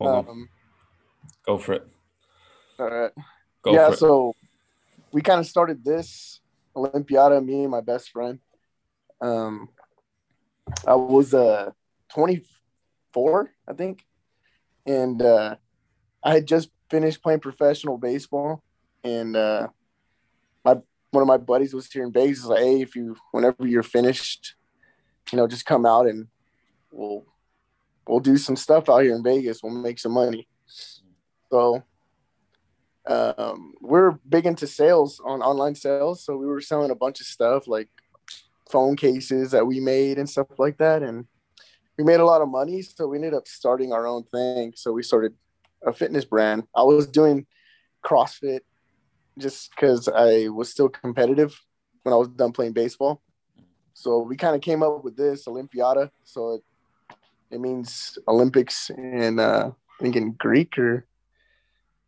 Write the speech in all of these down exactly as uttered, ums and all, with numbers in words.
Hold um, on. Go for it. All right. Go yeah, for it. So we kind of started this Olympiada, me and my best friend. Um, I was uh, twenty-four, I think. And uh, I had just finished playing professional baseball. And uh, my one of my buddies was here in Vegas. He's like, hey, if you, whenever you're finished, you know, just come out and we'll we'll do some stuff out here in Vegas. We'll make some money. So um, we're big into sales, on online sales. So we were selling a bunch of stuff like phone cases that we made and stuff like that. And we made a lot of money. So we ended up starting our own thing. So we started a fitness brand. I was doing CrossFit just because I was still competitive when I was done playing baseball. So we kind of came up with this Olympiada. So it, it means Olympics in, uh, I think in Greek or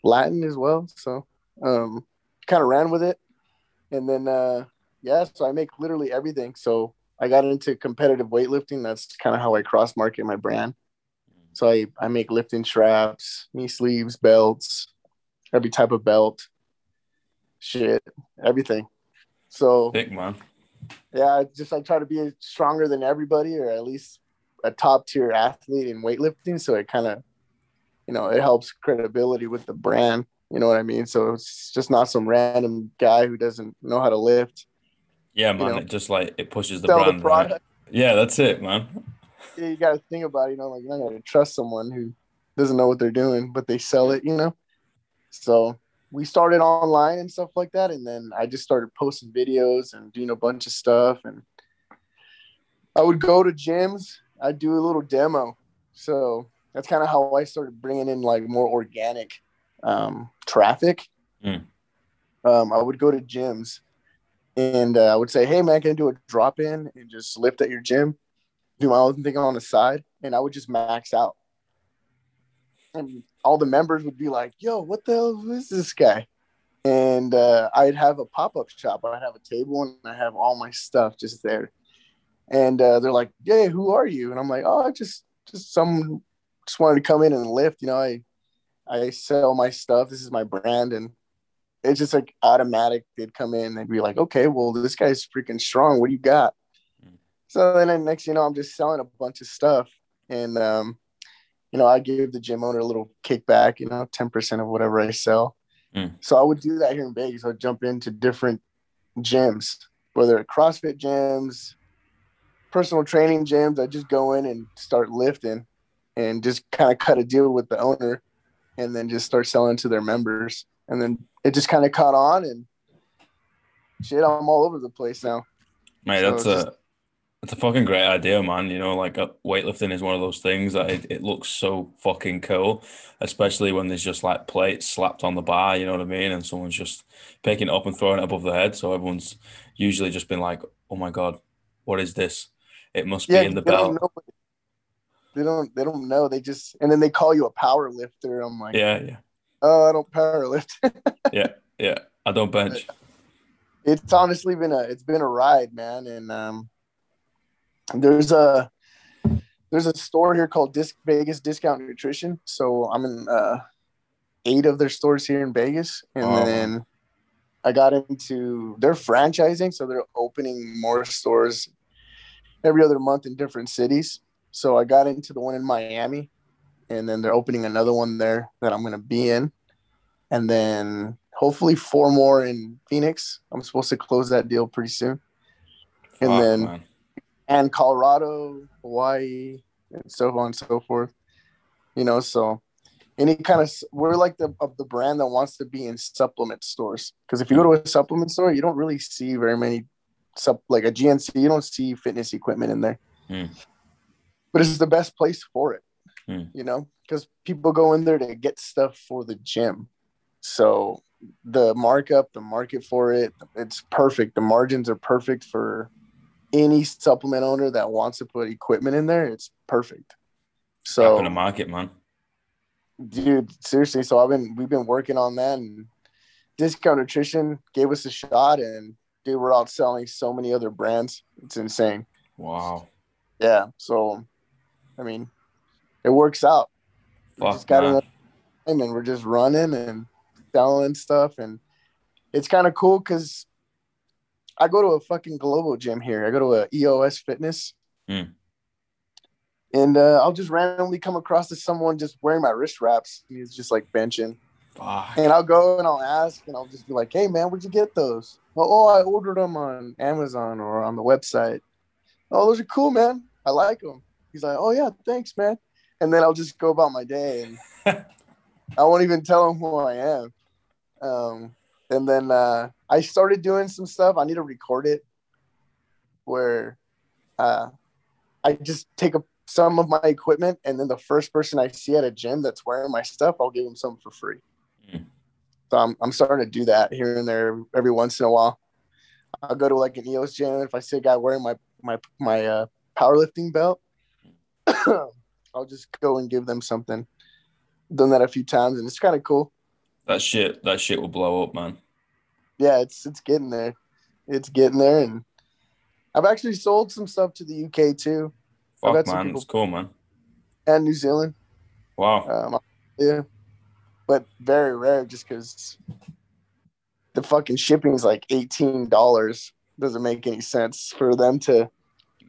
Latin as well. So um, kind of ran with it. And then, uh, yeah, so I make literally everything. So I got into competitive weightlifting. That's kind of how I cross-market my brand. So I, I make lifting straps, knee sleeves, belts, every type of belt, shit, everything. So Big man. Yeah, I just like try to be stronger than everybody, or at least a top tier athlete in weightlifting. So it kind of, you know, it helps credibility with the brand. You know what I mean? So it's just not some random guy who doesn't know how to lift. Yeah, man. You know, it just like it pushes the brand. The right? Yeah, that's it, man. Yeah, you got to think about it, you know, like you're not going to trust someone who doesn't know what they're doing, but they sell it, you know? So we started online and stuff like that. And then I just started posting videos and doing a bunch of stuff. And I would go to gyms. I'd do a little demo. So that's kind of how I started bringing in like more organic um, traffic. Mm. Um, I would go to gyms and uh, I would say, hey, man, can I do a drop in and just lift at your gym? Do my own thing on the side. And I would just max out. And all the members would be like, yo, what the hell is this guy? And uh, I'd have a pop-up shop. I'd have a table and I have all my stuff just there. And uh, they're like, yeah, who are you? And I'm like, oh, I just, just some, just wanted to come in and lift. You know, I, I sell my stuff. This is my brand. And it's just like automatic. They'd come in. They'd be like, okay, well, this guy's freaking strong. What do you got? So then the next, you know, I'm just selling a bunch of stuff. And, um, you know, I give the gym owner a little kickback, you know, ten percent of whatever I sell. Mm. So I would do that here in Vegas. I'd jump into different gyms, whether it's CrossFit gyms, personal training gyms. I just go in and start lifting and just kind of cut a deal with the owner and then just start selling to their members. And then it just kind of caught on and shit, I'm all over the place now. Man, so that's just, a that's a fucking great idea, man. You know, like uh, weightlifting is one of those things that it, it looks so fucking cool, especially when there's just like plates slapped on the bar, you know what I mean? And someone's just picking it up and throwing it above their head. So everyone's usually just been like, oh my God, what is this? It must yeah, be in the belt. They don't, they don't know. They just, and then they call you a power lifter. I'm like, yeah, yeah. Oh, I don't power lift. yeah, yeah. I don't bench. It's honestly been a, it's been a ride, man. And, um, There's a there's a store here called Disc Vegas Discount Nutrition. So I'm in uh, eight of their stores here in Vegas, and oh. then I got into they're franchising, so they're opening more stores every other month in different cities. So I got into the one in Miami, and then they're opening another one there that I'm gonna be in, and then hopefully four more in Phoenix. I'm supposed to close that deal pretty soon, and oh, then. Man. And Colorado, Hawaii, and so on and so forth. You know, so any kind of – we're like the of the brand that wants to be in supplement stores. Because if you go to a supplement store, you don't really see very many – like a G N C, you don't see fitness equipment in there. Mm. But it's the best place for it, mm. you know, because people go in there to get stuff for the gym. So the markup, the market for it, it's perfect. The margins are perfect for – any supplement owner that wants to put equipment in there, it's perfect. So in the market, man, dude, seriously. So I've been, we've been working on that, and Discount Nutrition gave us a shot, and dude, we're out selling so many other brands. It's insane. Wow. Yeah. So, I mean, it works out. Fuck, we just got enough time and we're just running and selling stuff, and it's kind of cool because I go to a fucking global gym here. I go to a E O S Fitness, mm. and uh, I'll just randomly come across to someone just wearing my wrist wraps. He's just like benching, Fuck. and I'll go and I'll ask, and I'll just be like, "Hey man, where'd you get those?" Well, oh, I ordered them on Amazon or on the website. Oh, those are cool, man. I like them. He's like, "Oh yeah, thanks, man." And then I'll just go about my day, and I won't even tell him who I am. Um, and then uh, I started doing some stuff. I need to record it, where uh, I just take a, some of my equipment, and then the first person I see at a gym that's wearing my stuff, I'll give them some for free. Mm. So I'm I'm starting to do that here and there every once in a while. I'll go to like an E O S gym, and if I see a guy wearing my my my uh, powerlifting belt, I'll just go and give them something. Done that a few times, and it's kind of cool. That shit, that shit will blow up, man. Yeah, it's it's getting there. It's getting there, and I've actually sold some stuff to the U K too. Fuck, man, it's cool, man. And New Zealand. Wow. Um, yeah, but very rare, just because the fucking shipping is like eighteen dollars. Doesn't make any sense for them to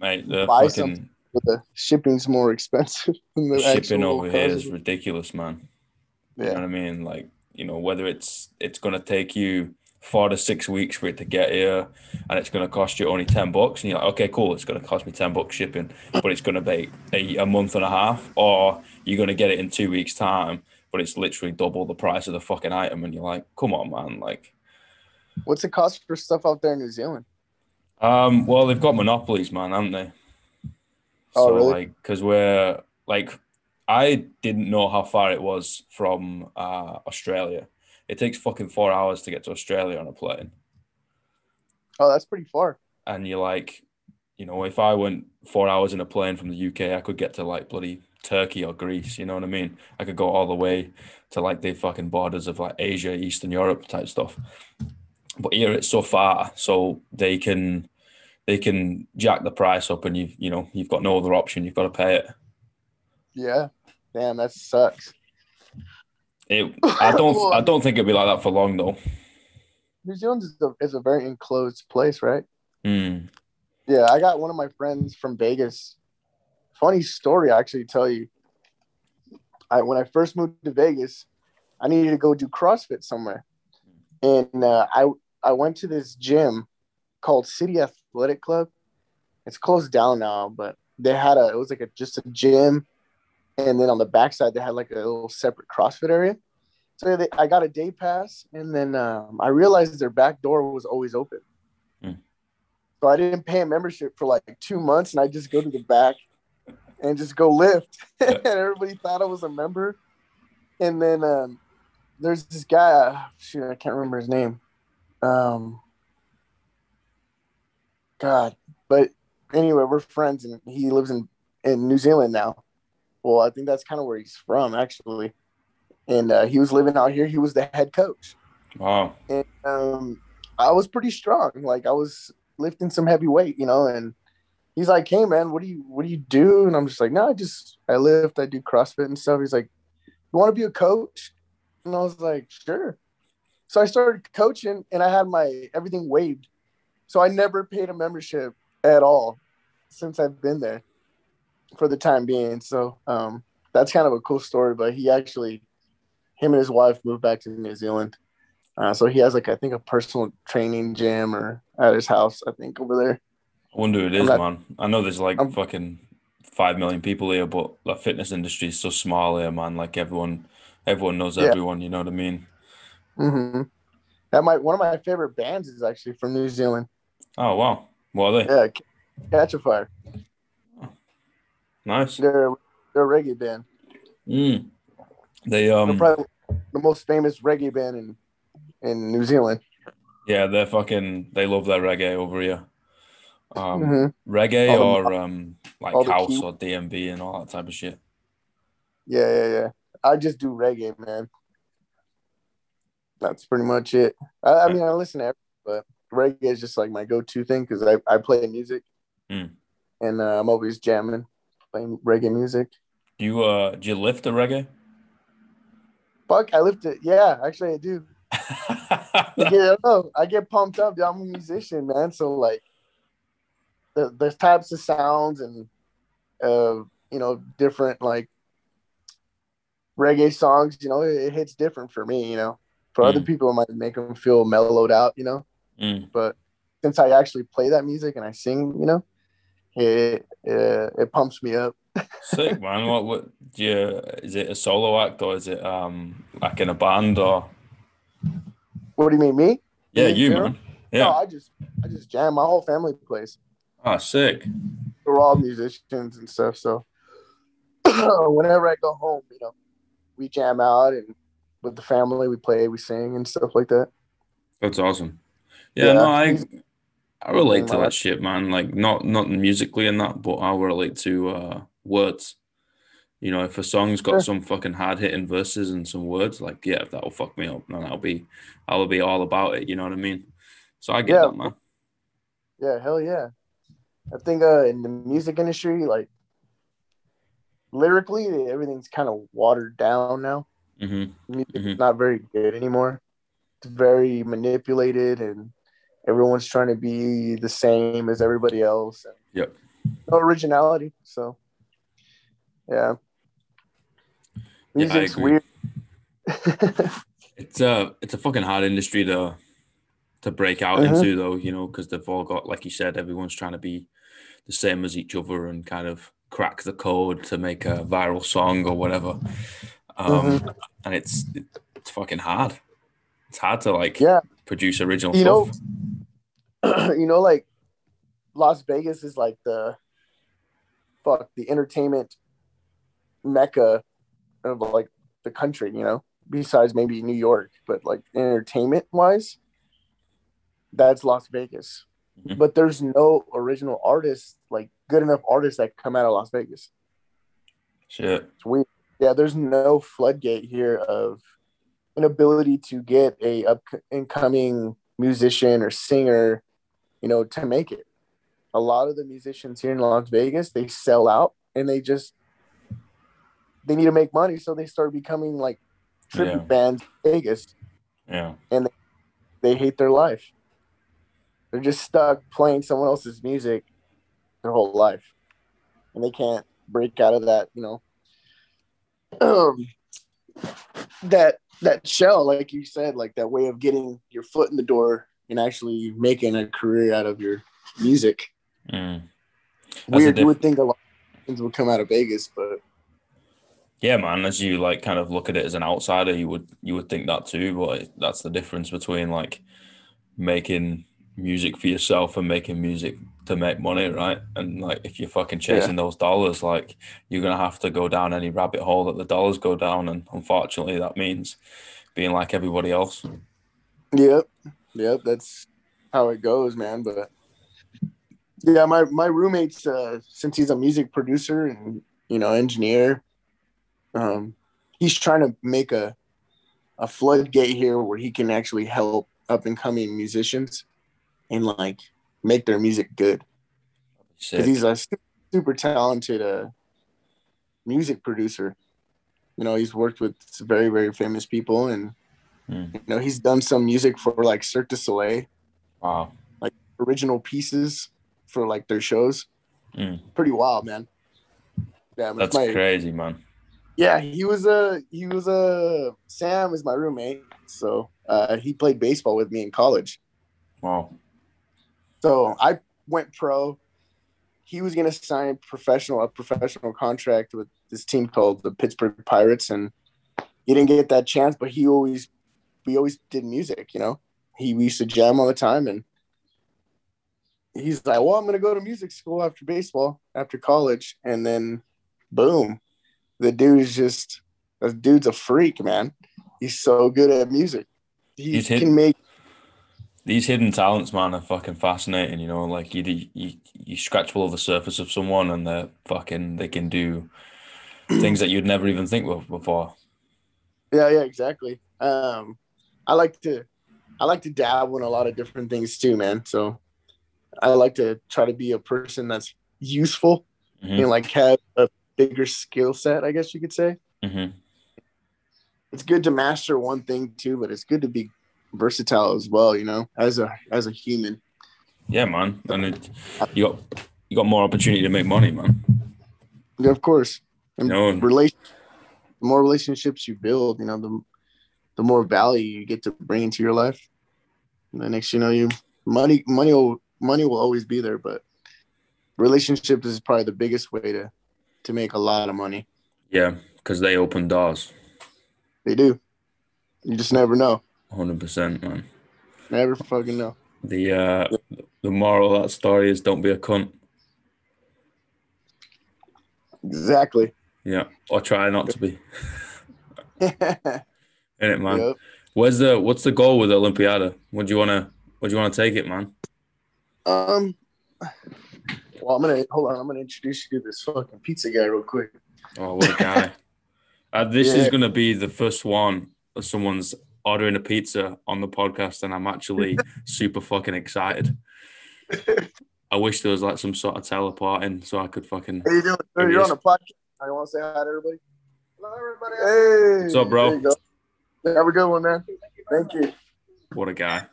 Mate, the buy fucking... something. The shipping's more expensive than the shipping over here is ridiculous, man. Yeah. You know what I mean? Like, you know, whether it's it's gonna take you four to six weeks for it to get here, and it's gonna cost you only ten bucks, and you're like, okay, cool, it's gonna cost me ten bucks shipping, but it's gonna be a, a month and a half, or you're gonna get it in two weeks' time, but it's literally double the price of the fucking item, and you're like, come on, man. Like, what's the cost for stuff out there in New Zealand? Um, well, they've got monopolies, man, haven't they? So, oh, really? Like, because we're, like, I didn't know how far it was from uh, Australia. It takes fucking four hours to get to Australia on a plane. Oh, that's pretty far. And you're like, you know, if I went four hours in a plane from the U K, I could get to, like, bloody Turkey or Greece, you know what I mean? I could go all the way to, like, the fucking borders of, like, Asia, Eastern Europe type stuff. But here it's so far, so they can... they can jack the price up, and you've, you know, you've got no other option. You've got to pay it. Yeah. Damn, that sucks. It, I don't, I don't think it'd be like that for long though. New Zealand is a, is a very enclosed place, right? Mm. Yeah. I got one of my friends from Vegas. Funny story. I actually tell you, I, when I first moved to Vegas, I needed to go do CrossFit somewhere. And uh, I, I went to this gym called City Athletic Club. It's closed down now, but they had a, it was like a, just a gym. And then on the backside, they had like a little separate CrossFit area. So they, I got a day pass. And then um, I realized their back door was always open. Mm. So I didn't pay a membership for like two months. And I just go to the back and just go lift. Yeah. And everybody thought I was a member. And then um, there's this guy, uh, shoot, I can't remember his name. Um, God, but anyway, we're friends, and he lives in, in New Zealand now. Well, I think that's kind of where he's from, actually. And uh, he was living out here. He was the head coach. Wow. And um, I was pretty strong. Like, I was lifting some heavy weight, you know. And he's like, "Hey, man, what do you what do you do?" And I'm just like, "No, I just I lift. I do CrossFit and stuff." He's like, "You want to be a coach?" And I was like, "Sure." So I started coaching, and I had my everything waived. So I never paid a membership at all since I've been there for the time being. So um, that's kind of a cool story. But he actually, him and his wife moved back to New Zealand. Uh, so he has like, I think a personal training gym or at his house, I think over there. I wonder who it is, not, man. I know there's like I'm, fucking five million people here, but the fitness industry is so small here, man. Like everyone, everyone knows yeah. everyone, you know what I mean? Mm-hmm. That might, one of my favorite bands is actually from New Zealand. Oh, wow. What are they? Yeah, Katchafire. Nice. They're, they're a reggae band. Mm. They, um, they're probably the most famous reggae band in, in New Zealand. Yeah, they're fucking – they love their reggae over here. Um, mm-hmm. Reggae the, or um, like house or D M B and all that type of shit. Yeah, yeah, yeah. I just do reggae, man. That's pretty much it. I, I mean, I listen to everything, but – reggae is just like my go-to thing because I, I play music mm. and uh, I'm always jamming, playing reggae music. Do you uh do you lift the reggae? Fuck, I lift it. Yeah, actually, I do. I, get, I, I get pumped up. Dude. I'm a musician, man. So, like, the, there's types of sounds and, uh, you know, different, like, reggae songs, you know, it, it hits different for me, you know. For mm. other people, it might make them feel mellowed out, you know. Mm. But since I actually play that music and I sing, you know, it it, it pumps me up. Sick, man. What, what do you, is it a solo act or is it um like in a band or? What do you mean, me? Yeah, you, you know? Man. Yeah. No, I just I just jam. My whole family plays. Oh, sick. We're all musicians and stuff, so whenever I go home, you know, we jam out and with the family, we play, we sing and stuff like that. That's awesome. Yeah, yeah. no, I I relate to that shit, man. Like not not musically and that, but I relate to uh, words. You know, if a song's got sure. some fucking hard hitting verses and some words, like yeah, that'll fuck me up, man. I'll be I'll be all about it. You know what I mean? So I get yeah. that, man. Yeah, hell yeah. I think uh, in the music industry, like lyrically, everything's kind of watered down now. Mm-hmm. Music's mm-hmm. not very good anymore. It's very manipulated, and everyone's trying to be the same as everybody else. And yep. No originality. So, yeah. Music's yeah, weird. it's a it's a fucking hard industry to to break out mm-hmm. into, though, you know, because they've all got, like you said, everyone's trying to be the same as each other and kind of crack the code to make a viral song or whatever. Um, mm-hmm. And it's it's fucking hard. It's hard to like yeah. produce original you stuff. Know, you know, like Las Vegas is like the fuck the entertainment mecca of like the country. You know, besides maybe New York, but like entertainment wise, that's Las Vegas. Mm-hmm. But there's no original artists, like good enough artists that come out of Las Vegas. Shit, it's weird. Yeah, there's no floodgate here of an ability to get a up and coming musician or singer, you know, to make it. A lot of the musicians here in Las Vegas, they sell out and they just they need to make money, so they start becoming like tribute yeah. bands in Vegas. Yeah, and they, they hate their life. They're just stuck playing someone else's music their whole life, and they can't break out of that, you know. Um, that that shell, like you said, like that way of getting your foot in the door and actually making a career out of your music. Mm. Weird, diff- you would think a lot of things would come out of Vegas, but yeah, man. As you like, kind of look at it as an outsider, you would you would think that too. But that's the difference between like making music for yourself and making music to make money, right? And like if you're fucking chasing yeah. those dollars, like you're gonna have to go down any rabbit hole that the dollars go down, and unfortunately that means being like everybody else. Yep yep That's how it goes, man. But yeah, my my roommate's uh since he's a music producer and, you know, engineer, um he's trying to make a a floodgate here where he can actually help up and coming musicians and like make their music good, because he's a super talented uh, music producer. You know, he's worked with some very, very famous people, and mm. you know, he's done some music for like Cirque du Soleil. Wow, like original pieces for like their shows. Mm. Pretty wild, man. Yeah, that's my, crazy, man. Yeah, he was a he was a Sam is my roommate, so uh, he played baseball with me in college. Wow. So I went pro. He was going to sign professional a professional contract with this team called the Pittsburgh Pirates, and he didn't get that chance. But he always, we always did music. You know, he we used to jam all the time, and he's like, "Well, I'm going to go to music school after baseball, after college," and then, boom, the dude is just the dude's a freak, man. He's so good at music. He can hit- make. These hidden talents, man, are fucking fascinating, you know, like you you you scratch below the surface of someone and they're fucking, they can do things that you'd never even think of before. Yeah, yeah, exactly. Um, I like to, I like to dabble in a lot of different things too, man. So I like to try to be a person that's useful mm-hmm. and like have a bigger skill set, I guess you could say. Mm-hmm. it's good to master one thing too, but it's good to be versatile as well, you know, as a as a human. Yeah, man. And it, you got you got more opportunity to make money, man. Yeah, of course. And no. relation, the more relationships you build, you know, the the more value you get to bring into your life. And the next, you know, you money money will money will always be there, but relationships is probably the biggest way to to make a lot of money. Yeah, because they open doors. They do. You just never know. one hundred percent, man. Never fucking know. The uh, the moral of that story is don't be a cunt. Exactly. Yeah, or try not to be. Innit, man. Yep. Where's the what's the goal with the Olympiada? What do you wanna what do you wanna take it, man? Um. Well, I'm gonna hold on. I'm gonna introduce you to this fucking pizza guy real quick. Oh, what a guy! uh, this yeah. is gonna be the first one of someone's ordering a pizza on the podcast, and I'm actually super fucking excited. I wish there was like some sort of teleporting so I could fucking. How you doing? You're this. On a podcast. I want to say hi to everybody. Hello, everybody. Hey, what's up, bro? Go. Have a good one, man. Thank you. Thank you. What a guy!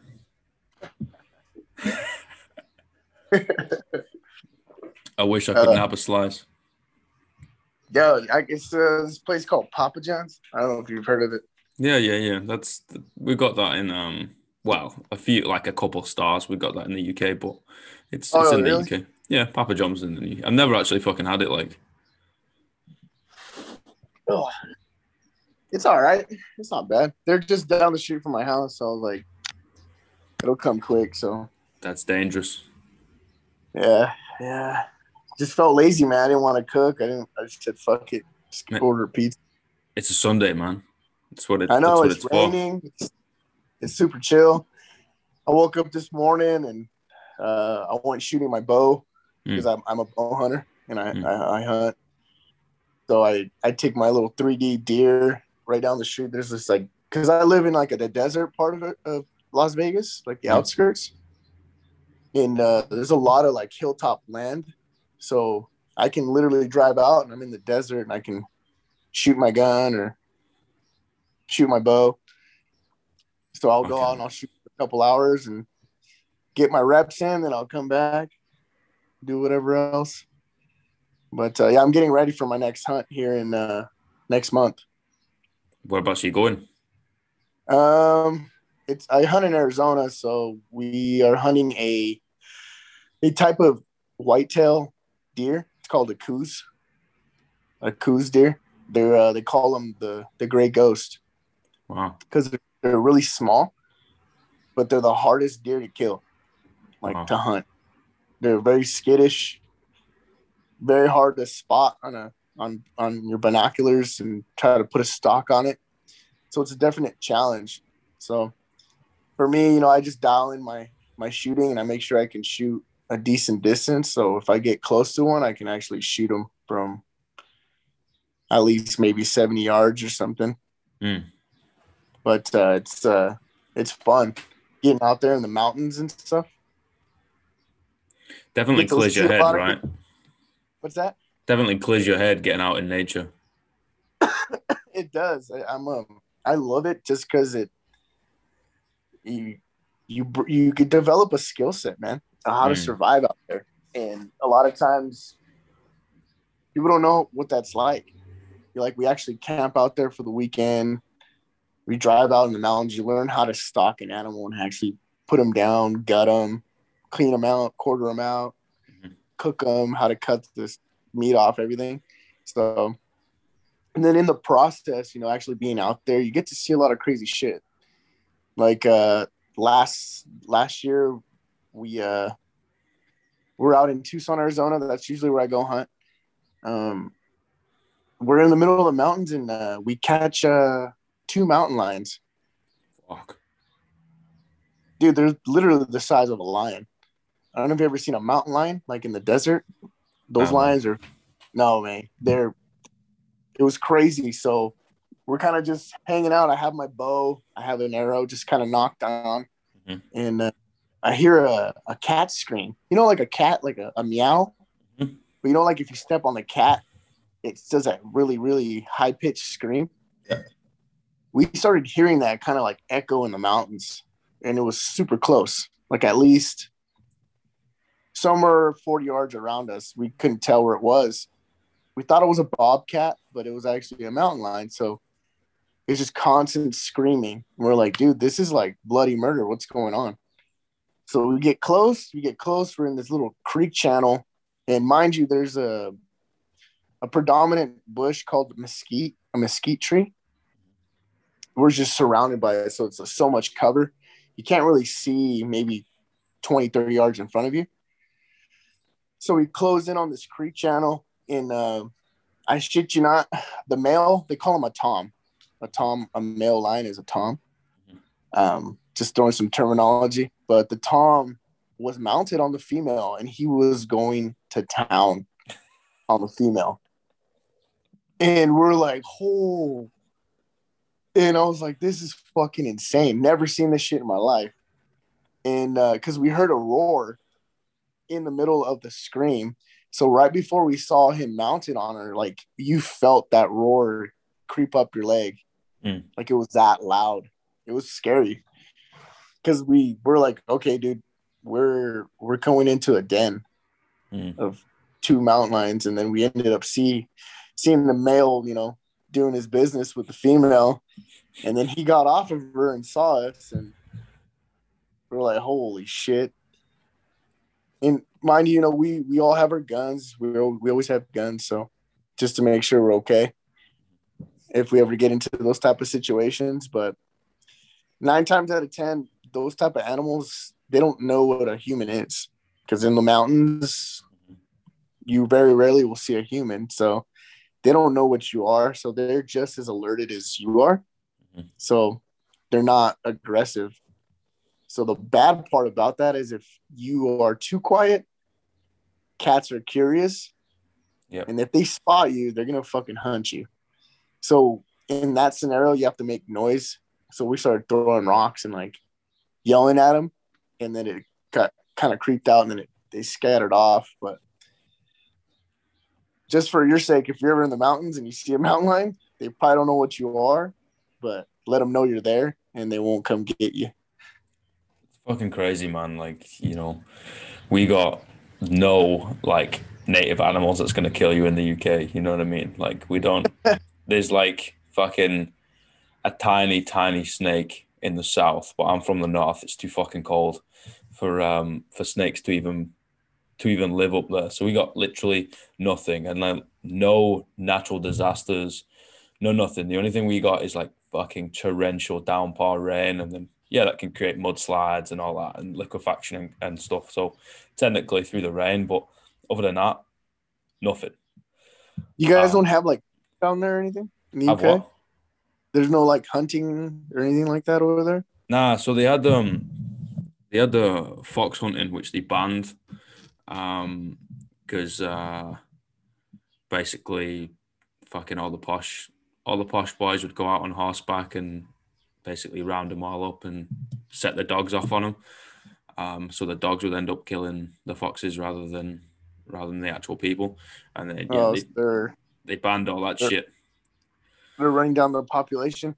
I wish I could uh, nab a slice. Yeah, I, it's uh, this place called Papa John's. I don't know if you've heard of it. Yeah, yeah, yeah. That's we got that in um well, a few like a couple stars. We got that in the U K, but it's, oh, it's in really? the U K. Yeah, Papa John's in the U K. I've never actually fucking had it like. Oh, it's all right. It's not bad. They're just down the street from my house, so I was like, it'll come quick. So that's dangerous. Yeah, yeah. Just felt lazy, man. I didn't want to cook. I didn't. I just said, "Fuck it, just order pizza." It's a Sunday, man. That's what it, I know it's, it's raining. It's, it's super chill. I woke up this morning and uh, I went shooting my bow because mm. I'm, I'm a bow hunter and I, mm. I, I hunt. So I, I take my little three D deer right down the street. There's this like because I live in like a, the desert part of, it, of Las Vegas, like the mm. outskirts, and uh, there's a lot of like hilltop land. So I can literally drive out and I'm in the desert and I can shoot my gun or shoot my bow. So I'll okay. go out and I'll shoot a couple hours and get my reps in. Then I'll come back, do whatever else. But uh, yeah, I'm getting ready for my next hunt here in uh, next month. Whereabouts are you going? Um, it's I hunt in Arizona, so we are hunting a a type of whitetail deer. It's called a coos, a coos deer. They're uh, they call them the the gray ghost. Wow. Because they're really small, but they're the hardest deer to kill, like wow. to hunt. They're very skittish, very hard to spot on a on on your binoculars and try to put a stalk on it. So it's a definite challenge. So for me, you know, I just dial in my my shooting and I make sure I can shoot a decent distance. So if I get close to one, I can actually shoot them from at least maybe seventy yards or something. Mm. But uh, it's uh, it's fun getting out there in the mountains and stuff. Definitely clears your head, right? What's that? Definitely clears your head getting out in nature. It does. I, I'm um, I love it just because it you you you could develop a skill set, man, on how mm. to survive out there, and a lot of times people don't know what that's like. You're like, we actually camp out there for the weekend. We drive out in the mountains. You learn how to stalk an animal and actually put them down, gut them, clean them out, quarter them out, mm-hmm. cook them, how to cut this meat off, everything. So, and then in the process, you know, actually being out there, you get to see a lot of crazy shit. Like uh, last last year, we uh, we're out in Tucson, Arizona. That's usually where I go hunt. Um, we're in the middle of the mountains and, uh, we catch, uh, two mountain lions. Fuck. Dude, they're literally the size of a lion. I don't know if you've ever seen a mountain lion, like in the desert. Those um, lions are, no, man, they're, it was crazy. So we're kind of just hanging out. I have my bow. I have an arrow just kind of knocked on mm-hmm. and, uh, I hear a, a cat scream, you know, like a cat, like a, a meow. But you know, like if you step on the cat, it does that really, really high-pitched scream. Yeah. we started hearing that kind of like echo in the mountains, and it was super close, like at least somewhere forty yards around us. We couldn't tell where it was. We thought it was a bobcat, but it was actually a mountain lion. So it's just constant screaming. We're like, dude, this is like bloody murder. What's going on? So we get close, we get close. We're in this little creek channel. And mind you, there's a a predominant bush called mesquite, a mesquite tree. We're just surrounded by it. So it's a, so much cover. You can't really see maybe twenty, thirty yards in front of you. So we close in on this creek channel. And uh, I shit you not, the male, they call him a tom. A tom, a male lion is a tom. Um, just throwing some terminology. But the tom was mounted on the female, and he was going to town on the female. And we're like, oh. And I was like, this is fucking insane. Never seen this shit in my life. And because uh, we heard a roar in the middle of the scream. So right before we saw him mounted on her, like, you felt that roar creep up your leg. Mm. Like, it was that loud. It was scary. Because we were like, okay, dude, we're we're going into a den mm. of two mountain lions. And then we ended up see, seeing the male, you know, doing his business with the female, and then he got off of her and saw us, and we're like, holy shit. And mind you, you know, we we all have our guns. We we always have guns, so just to make sure we're okay if we ever get into those type of situations. But nine times out of ten, those type of animals, they don't know what a human is, because in the mountains you very rarely will see a human. So they don't know what you are, so they're just as alerted as you are. Mm-hmm. So they're not aggressive. So the bad part about that is if you are too quiet, cats are curious. Yep. And if they spot you, they're going to fucking hunt you. So in that scenario, you have to make noise. So we started throwing rocks and like yelling at them. And then it got kind of creeped out, and then it, they scattered off. But just for your sake, if you're ever in the mountains and you see a mountain lion, they probably don't know what you are, but let them know you're there, and they won't come get you. It's fucking crazy, man. Like, you know, we got no, like, native animals that's going to kill you in the U K. You know what I mean? Like, we don't. There's, like, fucking a tiny, tiny snake in the south, but I'm from the north. It's too fucking cold for um for snakes to even... to even live up there. So we got literally nothing, and like no natural disasters, no nothing. The only thing we got is like fucking torrential downpour rain, and then yeah, that can create mudslides and all that, and liquefaction and, and stuff. So technically through the rain, but other than that, nothing. You guys um, don't have like down there or anything in the U K? There's no like hunting or anything like that over there? Nah, so they had um they had the fox hunting, which they banned. Um, because uh, basically, fucking all the posh, all the posh boys would go out on horseback and basically round them all up and set the dogs off on them. Um, so the dogs would end up killing the foxes rather than rather than the actual people. And then yeah, oh, they, they banned all that they're, shit. They're running down the population.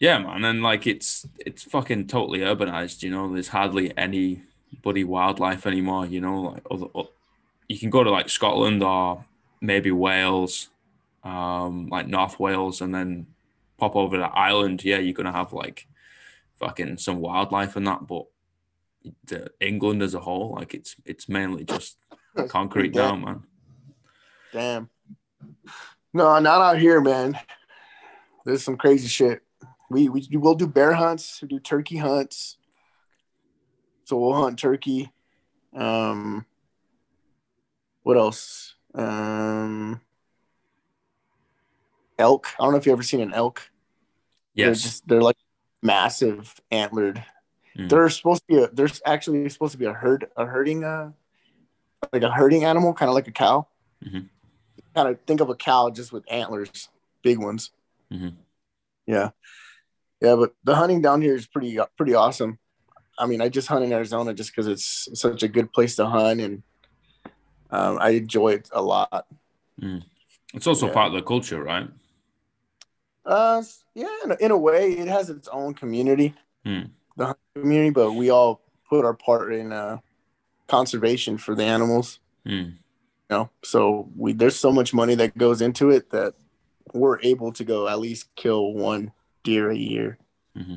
Yeah, man, and like it's it's fucking totally urbanized. You know, there's hardly any. Buddy wildlife anymore, you know, like other, you can go to like Scotland or maybe Wales, um, like North Wales, and then pop over to Ireland. Yeah, you're gonna have like fucking some wildlife and that, but the England as a whole, like it's it's mainly just concrete now, man. Damn. No, not out here, man. There's some crazy shit. We we we'll do bear hunts, we do turkey hunts. So we'll hunt turkey. Um, what else? Um, elk. I don't know if you've ever seen an elk. Yes. They're, just, they're like massive, antlered. Mm. They're supposed to be. A, there's actually supposed to be a herd, a herding, uh, like a herding animal, kind of like a cow. Mm-hmm. Kind of think of a cow just with antlers, big ones. Mm-hmm. Yeah, yeah. But the hunting down here is pretty, pretty awesome. I mean, I just hunt in Arizona just because it's such a good place to hunt, and um, I enjoy it a lot. Mm. It's also yeah. part of the culture, right? Uh, yeah, in a way, it has its own community, hmm. the hunting community, but we all put our part in uh, conservation for the animals. Hmm. You know, so we there's so much money that goes into it that we're able to go at least kill one deer a year. Mm-hmm.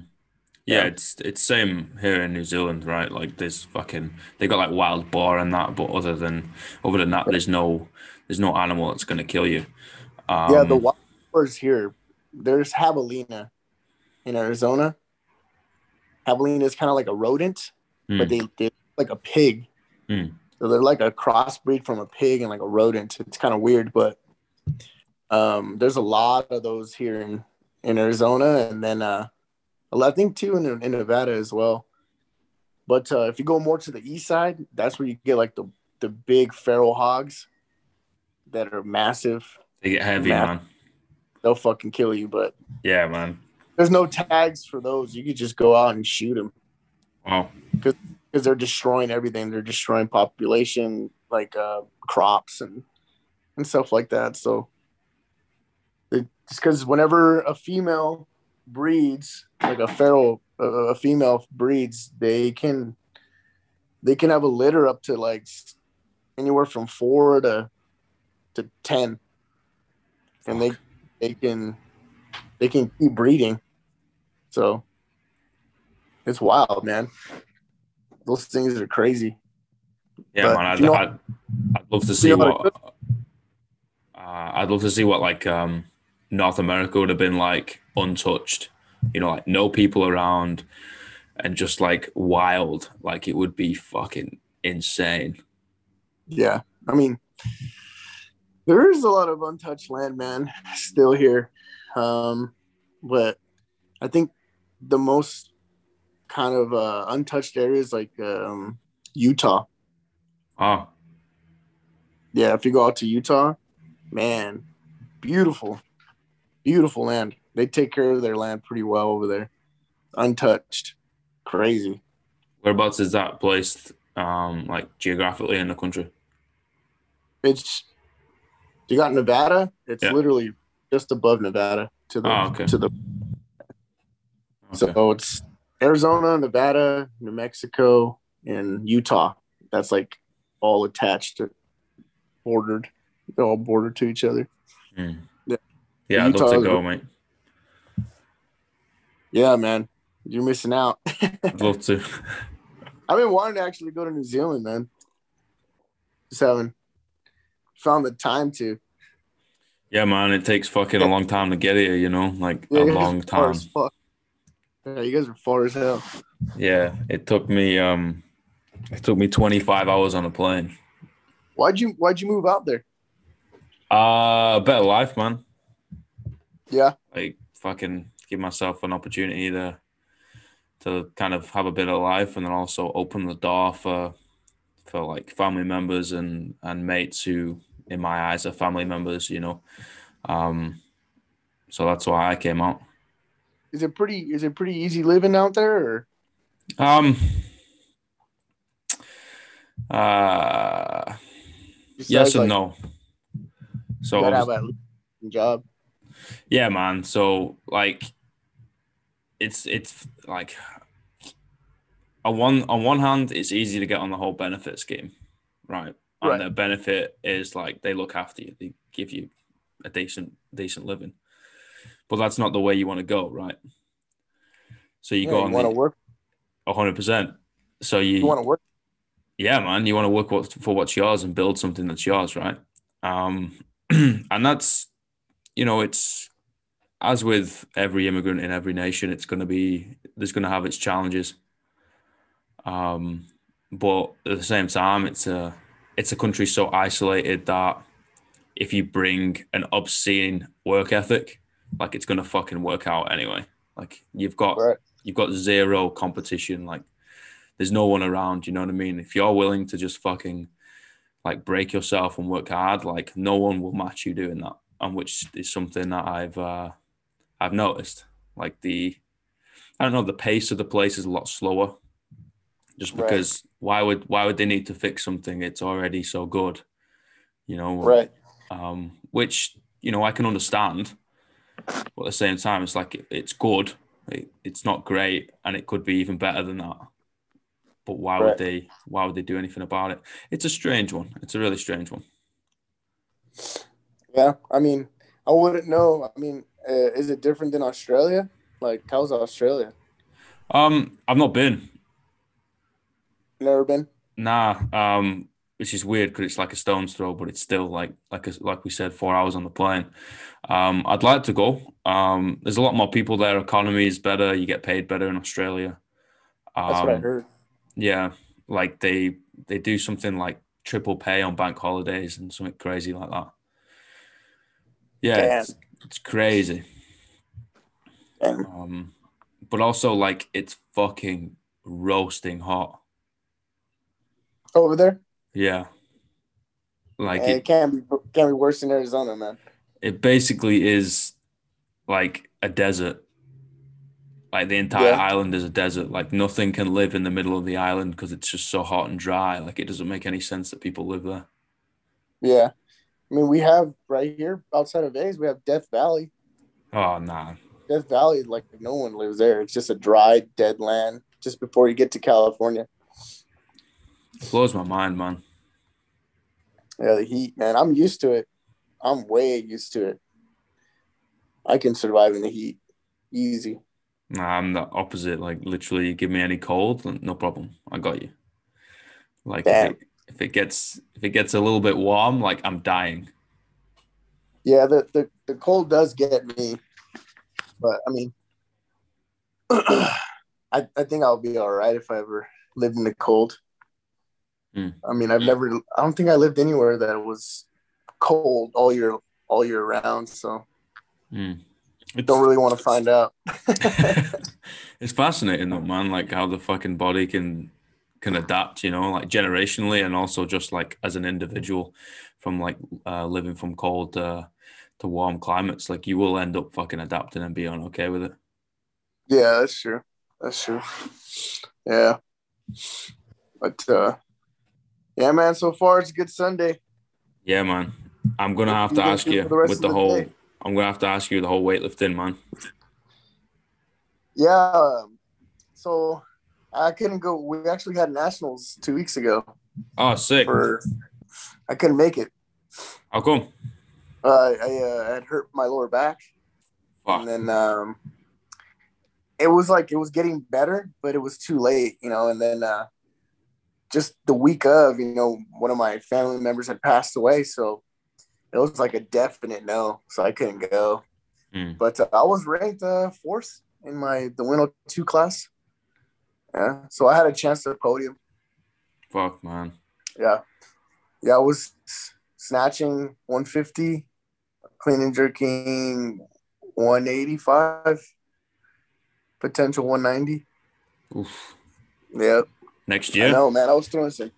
Yeah, it's it's same here in New Zealand, right? Like there's fucking they got like wild boar and that, but other than other than that, there's no there's no animal that's gonna kill you. Um, yeah, the wild boars here. There's javelina in Arizona. Javelina is kind of like a rodent, mm. but they they're like a pig. Mm. So they're like a crossbreed from a pig and like a rodent. It's kind of weird, but um, there's a lot of those here in in Arizona, and then. Uh, I think, too, in, in Nevada as well. But uh, if you go more to the east side, that's where you get, like, the, the big feral hogs that are massive. They get heavy, massive. Man. They'll fucking kill you, but... Yeah, man. There's no tags for those. You could just go out and shoot them. Wow. Because they're destroying everything. They're destroying population, like uh, crops and, and stuff like that. So, it, just because whenever a female... breeds like a feral uh, a female breeds they can they can have a litter up to like anywhere from four to to ten, and they they can they can keep breeding. So it's wild, man. Those things are crazy. Yeah, but man, I'd, you know, I'd, I'd love to see you know, what uh, I'd love to see what like um North America would have been like untouched, you know, like no people around and just like wild, like it would be fucking insane. Yeah. I mean, there is a lot of untouched land, man, still here. Um, but I think the most kind of uh, untouched areas like um, Utah. Oh. Yeah. If you go out to Utah, man, beautiful. Beautiful land. They take care of their land pretty well over there. Untouched. Crazy. Whereabouts is that placed, um, like, geographically in the country? It's – you got Nevada. It's yeah. literally just above Nevada to the oh, – okay. to the. Okay. So it's Arizona, Nevada, New Mexico, and Utah. That's, like, all attached to – bordered. They're all bordered to each other. Mm. Yeah, Utah, I'd love to go, mate. Yeah, man. You're missing out. I'd love to. I've been wanting to actually go to New Zealand, man. Just haven't found the time to. Yeah, man. It takes fucking a long time to get here, you know? Like, yeah, a long time. Yeah, you guys are far as hell. Yeah, it took me um, it took me twenty-five hours on a plane. Why'd you Why'd you move out there? Uh, better life, man. Yeah, like fucking give myself an opportunity to to kind of have a bit of life, and then also open the door for for like family members and, and mates who, in my eyes, are family members. You know, um, so that's why I came out. Is it pretty? Is it pretty easy living out there? Or? Um. Uh, yes and like, no. So you gotta have a job. Yeah, man. So like, it's it's like on one on one hand, it's easy to get on the whole benefit scheme, right? And right. Their benefit is like they look after you, they give you a decent decent living, but that's not the way you want to go, right? So you yeah, go you on want to work, a hundred percent. So you, you want to work, yeah, man. You want to work what, for what's yours and build something that's yours, right? Um, and that's. You know, it's as with every immigrant in every nation, it's going to be, there's going to have its challenges. Um, but at the same time, it's a, it's a country so isolated that if you bring an obscene work ethic, like it's going to fucking work out anyway. Like you've got, right. you've got zero competition. Like there's no one around, you know what I mean? If you're willing to just fucking like break yourself and work hard, like no one will match you doing that. And which is something that I've uh, I've noticed. Like the, I don't know, the pace of the place is a lot slower. Just because right. why would why would they need to fix something? It's already so good, you know. Right. Um, which you know I can understand, But at the same time, it's like it, it's good. It, it's not great, and it could be even better than that. But why right. would they? Why would they do anything about it? It's a strange one. It's a really strange one. Yeah, I mean, I wouldn't know. I mean, uh, is it different than Australia? Like, how's Australia? Um, I've not been. Never been. Nah. Um, which is weird because it's like a stone's throw, but it's still like like a, like we said, four hours on the plane. Um, I'd like to go. Um, there's a lot more people there. Economy is better. You get paid better in Australia. Um, That's what I heard. Yeah, like they they do something like triple pay on bank holidays and something crazy like that. Yeah, it's, it's crazy. Um, but also like it's fucking roasting hot over there. Yeah, like yeah, it, it can't be can't be worse than Arizona, man. It basically is like a desert. Like the entire yeah. island is a desert. Like nothing can live in the middle of the island because it's just so hot and dry. Like it doesn't make any sense that people live there. Yeah. I mean, we have right here outside of A's, we have Death Valley. Oh, nah. Death Valley, like no one lives there. It's just a dry, dead land just before you get to California. It blows my mind, man. Yeah, the heat, man. I'm used to it. I'm way used to it. I can survive in the heat. Easy. Nah, I'm the opposite. Like, literally, you give me any cold, no problem. I got you. Like, if it, if it gets if it gets a little bit warm, like I'm dying. Yeah, the the, the cold does get me, but I mean, I I think I'll be all right if I ever lived in the cold. Mm. I mean, I've never. I don't think I lived anywhere that was cold all year all year round. So. Mm. It's, don't really want to find out. It's fascinating though, man, like how the fucking body can can adapt, you know, like generationally and also just like as an individual from like uh, living from cold uh, to warm climates. Like you will end up fucking adapting and being okay with it. Yeah, that's true. That's true. Yeah. But uh, yeah, man, so far it's a good Sunday. Yeah, man. I'm going to have to ask you with the whole... I'm going to have to ask you the whole weightlifting, man. Yeah. So I couldn't go. We actually had nationals two weeks ago. Oh, sick. For, I couldn't make it. How come? Uh, I uh, had hurt my lower back. Fuck. And then um, it was like it was getting better, but it was too late, you know. And then uh, just the week of, you know, one of my family members had passed away. So. It was like a definite no, so I couldn't go. Mm. But uh, I was ranked uh, fourth in my the one oh two class. Yeah, so I had a chance at the podium. Fuck, man. Yeah, yeah. I was snatching one fifty, clean and jerking one eighty-five, potential one ninety. Oof. Yeah. Next year. I know, man. I was throwing some.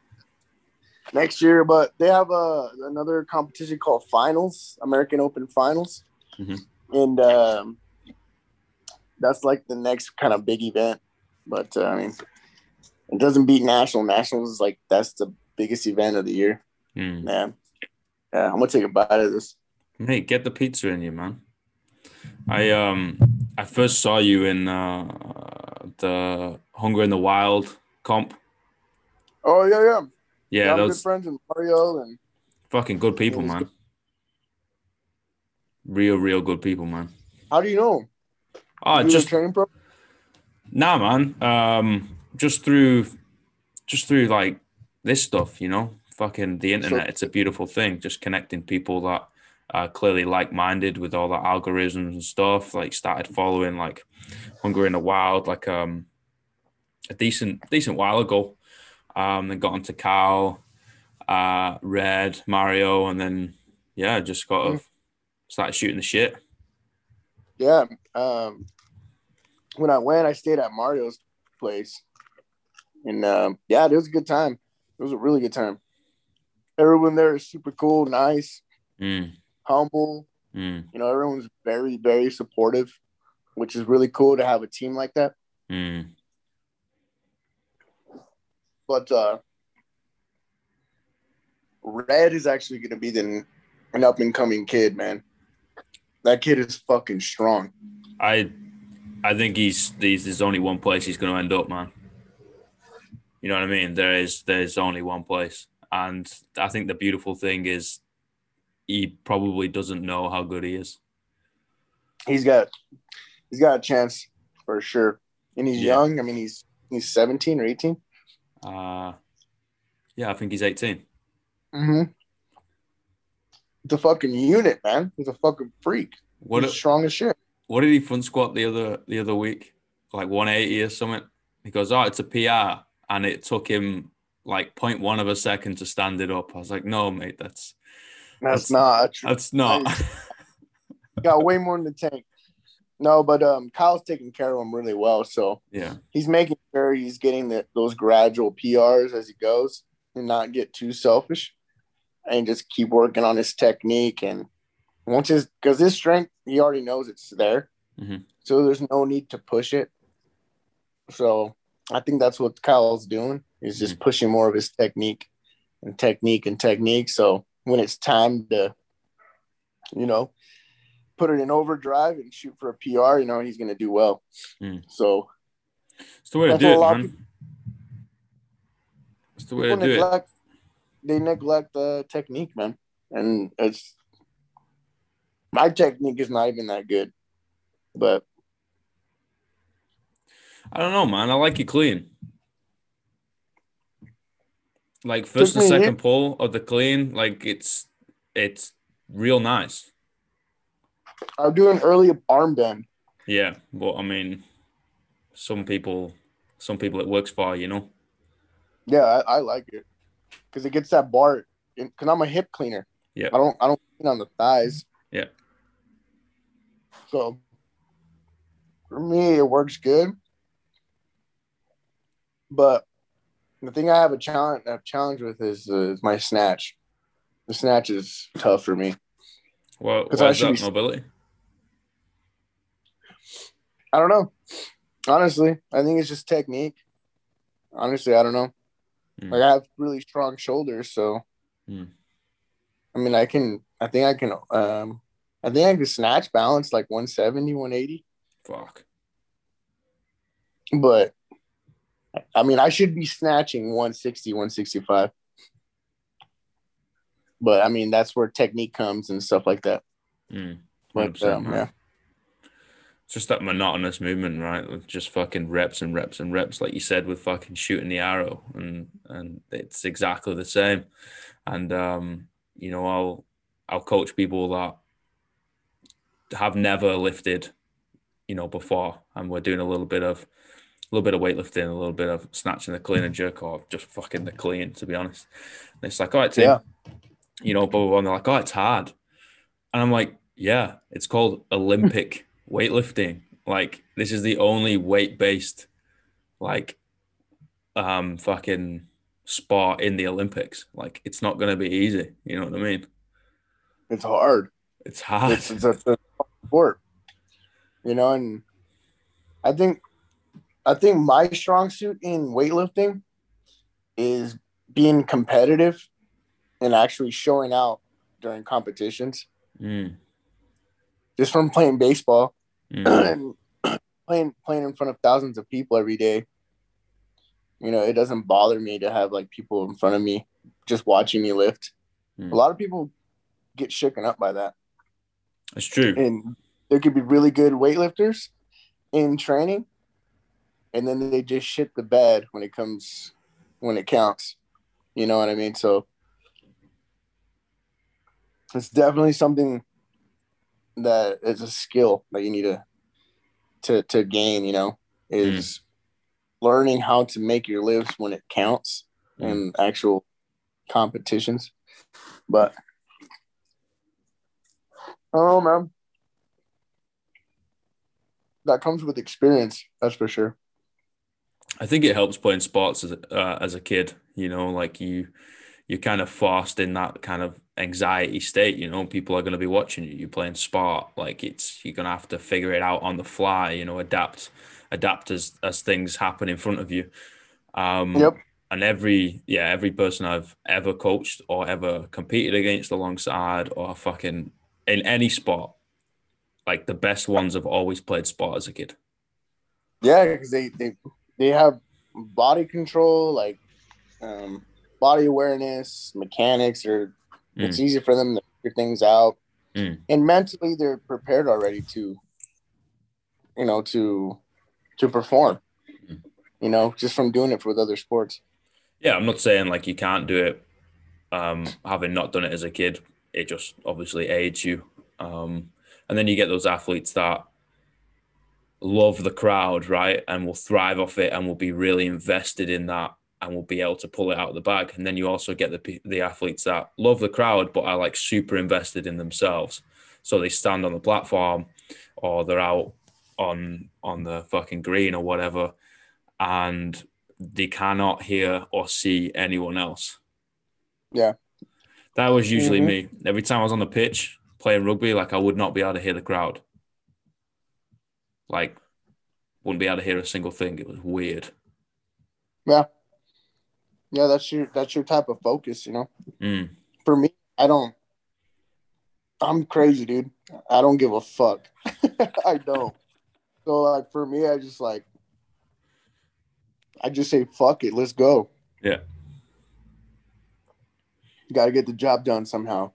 Next year, but they have a, another competition called Finals, American Open Finals. Mm-hmm. And um, that's like the next kind of big event. But, uh, I mean, it doesn't beat National. Nationals is like, that's the biggest event of the year. Mm. Man. Yeah, I'm going to take a bite of this. Hey, get the pizza in you, man. I um I first saw you in uh, the Hunger in the Wild comp. Oh, yeah, yeah. Yeah, yeah, those good friends and Mario and fucking good people, man. Good. Real, real good people, man. How do you know? Oh, you just train, bro. Nah, man. Um, just through, just through like this stuff, you know. Fucking the internet. Sure. It's a beautiful thing. Just connecting people that are clearly like-minded with all the algorithms and stuff. Like, started following like Hunger in the Wild, like um, a decent, decent while ago. Um, then got onto Cal, uh, Red, Mario, and then, yeah, just got mm. started shooting the shit. Yeah. Um, when I went, I stayed at Mario's place. And, um, yeah, it was a good time. It was a really good time. Everyone there is super cool, nice, mm. humble. Mm. You know, everyone's very, very supportive, which is really cool to have a team like that. Mm. But uh, Red is actually going to be the, an up-and-coming kid, man. That kid is fucking strong. I I think he's, he's there's only one place he's going to end up, man. You know what I mean? There is there's only one place. And I think the beautiful thing is he probably doesn't know how good he is. He's got he's got a chance for sure. And he's yeah. young. I mean, he's he's seventeen or eighteen. Uh, yeah, I think he's eighteen. Mm-hmm. It's a fucking unit, man. He's a fucking freak. What he's a, strong as shit. What did he front squat the other the other week? Like one eighty or something? He goes, oh, it's a P R. And it took him like zero point one of a second to stand it up. I was like, no, mate, that's... That's, that's not. That's not. Got way more in the tank. No, but um, Kyle's taking care of him really well. So yeah, he's making sure he's getting the, those gradual P Rs as he goes and not get too selfish and just keep working on his technique. And once his, because his strength, he already knows it's there. Mm-hmm. So there's no need to push it. So I think that's what Kyle's doing is just mm-hmm. pushing more of his technique and technique and technique. So when it's time to, you know, put it in overdrive and shoot for a P R, you know, he's going to do well. Mm. So it's the way to do it, man. It's the way to do neglect, it. They neglect the technique, man. And it's my technique is not even that good, but I don't know, man. I like you clean. Like first and second pull of the clean, like it's it's real nice. I'll do an early arm bend. Yeah, but I mean, some people, some people it works for, you know. Yeah, I, I like it because it gets that bar. Because I'm a hip cleaner. Yeah. I don't, I don't clean on the thighs. Yeah. So for me, it works good. But the thing I have a challenge, I have a challenge with is uh, my snatch. The snatch is tough for me. Well, why is that mobility? I don't know. Honestly, I think it's just technique. Honestly, I don't know. Mm. Like I have really strong shoulders, so mm. I mean, I can. I think I can. Um, I think I can snatch balance like one seventy, one eighty. Fuck. But I mean, I should be snatching one sixty, one sixty-five. But, I mean, that's where technique comes and stuff like that. Mm, but, um, yeah. It's just that monotonous movement, right? Just fucking reps and reps and reps, like you said, with fucking shooting the arrow. And and it's exactly the same. And, um, you know, I'll I'll coach people that have never lifted, you know, before. And we're doing a little bit of a little bit of weightlifting, a little bit of snatching the clean and jerk, or just fucking the clean, to be honest. And it's like, all right, Tim. Yeah. You know, blah, blah, blah. And they're like, oh, it's hard. And I'm like, yeah, it's called Olympic weightlifting. Like, this is the only weight-based, like, um, fucking sport in the Olympics. Like, it's not going to be easy. You know what I mean? It's hard. It's hard. It's, it's, a, it's a sport. You know, and I think, I think my strong suit in weightlifting is being competitive and actually showing out during competitions. Mm. Just from playing baseball, mm. and playing playing in front of thousands of people every day. You know, it doesn't bother me to have like people in front of me just watching me lift. Mm. A lot of people get shaken up by that. That's true. And there could be really good weightlifters in training, and then they just shit the bed when it comes when it counts. You know what I mean? So it's definitely something that is a skill that you need to to to gain, you know, is mm. learning how to make your lifts when it counts mm. in actual competitions. But oh man, that comes with experience, that's for sure. I think it helps playing sports as a, uh, as a kid, you know, like you you're kind of forced in that kind of anxiety state, you know, people are going to be watching you, you're playing sport, like it's, you're going to have to figure it out on the fly, you know, adapt, adapt as, as things happen in front of you. Um, yep. And every, yeah, every person I've ever coached or ever competed against alongside or fucking in any sport like the best ones have always played sport as a kid. Yeah, because they, they they have body control, like um, body awareness, mechanics, or mm. it's easy for them to figure things out. Mm. And mentally, they're prepared already to, you know, to to perform, mm. you know, just from doing it with other sports. Yeah, I'm not saying like you can't do it, um, having not done it as a kid. It just obviously aids you. Um, and then you get those athletes that love the crowd, right, and will thrive off it and will be really invested in that and will be able to pull it out of the bag. And then you also get the the athletes that love the crowd but are like super invested in themselves. So they stand on the platform or they're out on on the fucking green or whatever and they cannot hear or see anyone else. Yeah. That was usually mm-hmm. me. Every time I was on the pitch playing rugby, like I would not be able to hear the crowd. Like, wouldn't be able to hear a single thing. It was weird. Yeah. Yeah, that's your that's your type of focus, you know? Mm. For me, I don't – I'm crazy, dude. I don't give a fuck. I don't. So, like, for me, I just, like – I just say, fuck it. Let's go. Yeah. You got to get the job done somehow.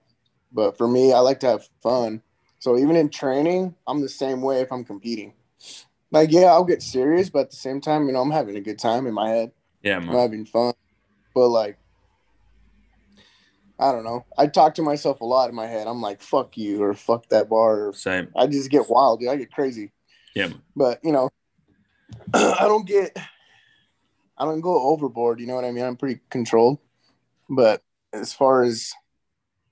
But for me, I like to have fun. So even in training, I'm the same way if I'm competing. Like, yeah, I'll get serious, but at the same time, you know, I'm having a good time in my head. Yeah, man. I'm having fun. But, like, I don't know. I talk to myself a lot in my head. I'm like, fuck you or fuck that bar. Or, same. I just get wild, dude. I get crazy. Yeah. But, you know, I don't get – I don't go overboard, you know what I mean? I'm pretty controlled. But – as far as,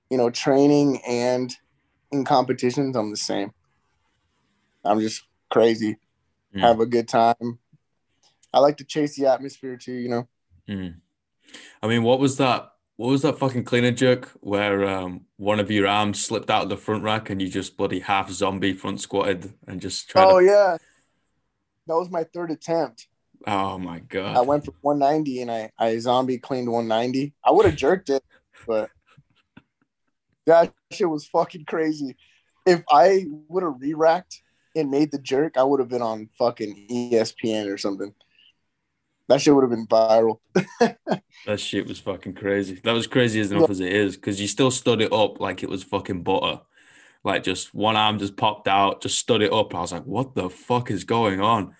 you know, training and in competitions, I'm the same. I'm just crazy. Mm. Have a good time. I like to chase the atmosphere too, you know. Mm. I mean, what was that? What was that fucking cleaner jerk where um, one of your arms slipped out of the front rack and you just bloody half zombie front squatted and just tried? Oh to... yeah, that was my third attempt. Oh my god! I went for one ninety and I, I zombie cleaned one ninety. I would have jerked it, but that shit was fucking crazy. If I would have re-racked and made the jerk, I would have been on fucking E S P N or something. That shit would have been viral. That shit was fucking crazy. That was crazy as enough as it is because you still stood it up like it was fucking butter. Like just one arm just popped out, just stood it up. I was like, what the fuck is going on?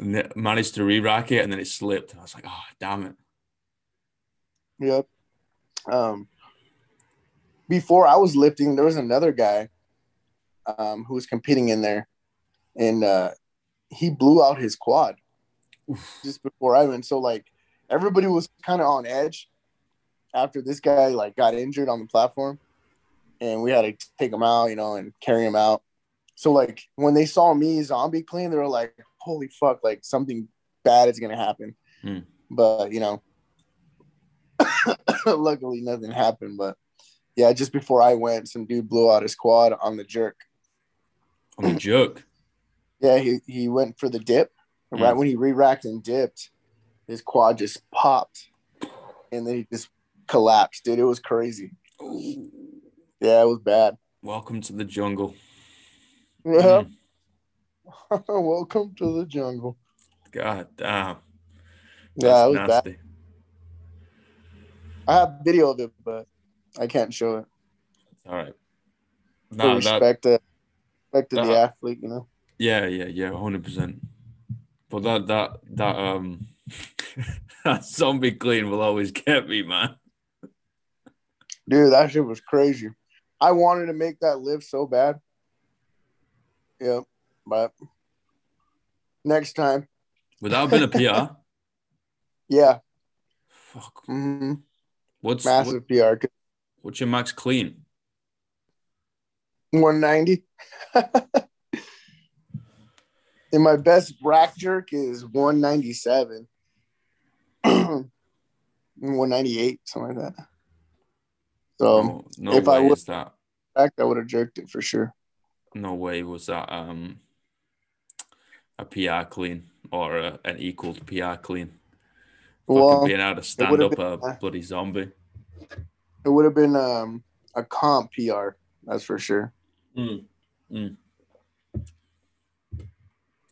And managed to re-rack it and then it slipped. I was like, oh, damn it. Yep. Um, before I was lifting, there was another guy um, who was competing in there and uh, he blew out his quad just before I went. So, like, everybody was kind of on edge after this guy, like, got injured on the platform and we had to take him out, you know, and carry him out. So, like, when they saw me zombie clean, they were like, holy fuck, like something bad is going to happen. Mm. But, you know, luckily nothing happened. But, yeah, just before I went, some dude blew out his quad on the jerk. On the jerk? Yeah, he, he went for the dip. Mm. Right when he re-racked and dipped, his quad just popped. And then he just collapsed, dude. It was crazy. Ooh. Yeah, it was bad. Welcome to the jungle. Yeah. Mm. Welcome to the jungle. God damn. Yeah, it was nasty. Bad. I have video of it, but I can't show it. All right. No, respect that, respect to that, the athlete, you know. Yeah, yeah, yeah, one hundred percent. But that that that um that zombie clean will always get me, man. Dude, that shit was crazy. I wanted to make that lift so bad. Yep. But next time. Would that have been a P R? Yeah. Fuck. Mm-hmm. What's massive what, P R? What's your max clean? one ninety. And my best rack jerk is one ninety-seven. one ninety-eight, something like that. So no, no if I was that, I would have jerked it for sure. No way was that. Um... A P R clean or a, an equal to P R clean. Well, fucking being able to stand up been, a bloody zombie. It would have been um, a comp P R, that's for sure. Mm, mm.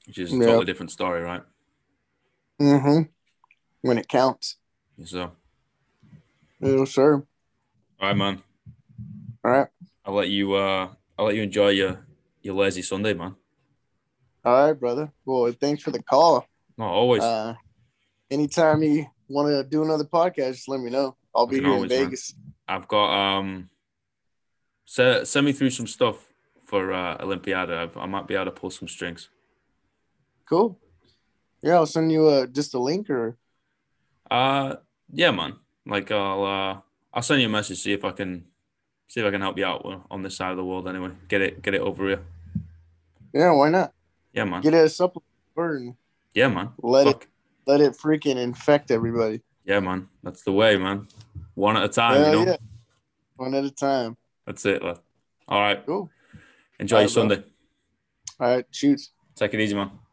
Which is a yeah. totally different story, right? Mm-hmm. When it counts. Yes, sir. Yes, sir. All right, man. All right. I'll let you. Uh, I'll let you enjoy your your lazy Sunday, man. All right, brother. Well, thanks for the call. No, always. Uh, anytime you want to do another podcast, just let me know. I'll be here always, in Vegas. Man. I've got um. So send me through some stuff for uh, Olympiada. I've, I might be able to pull some strings. Cool. Yeah, I'll send you uh, just a link or. Uh yeah, man. Like I'll uh, I'll send you a message, see if I can see if I can help you out on this side of the world. Anyway, get it get it over here. Yeah, why not? Yeah, man. Get it a supplement burden. Yeah, man. Let Fuck. it let it freaking infect everybody. Yeah, man. That's the way, man. One at a time. Hell, you know. Yeah. One at a time. That's it, lad. All right. Cool. Enjoy All right, your Sunday. Bro. All right. Cheers. Take it easy, man.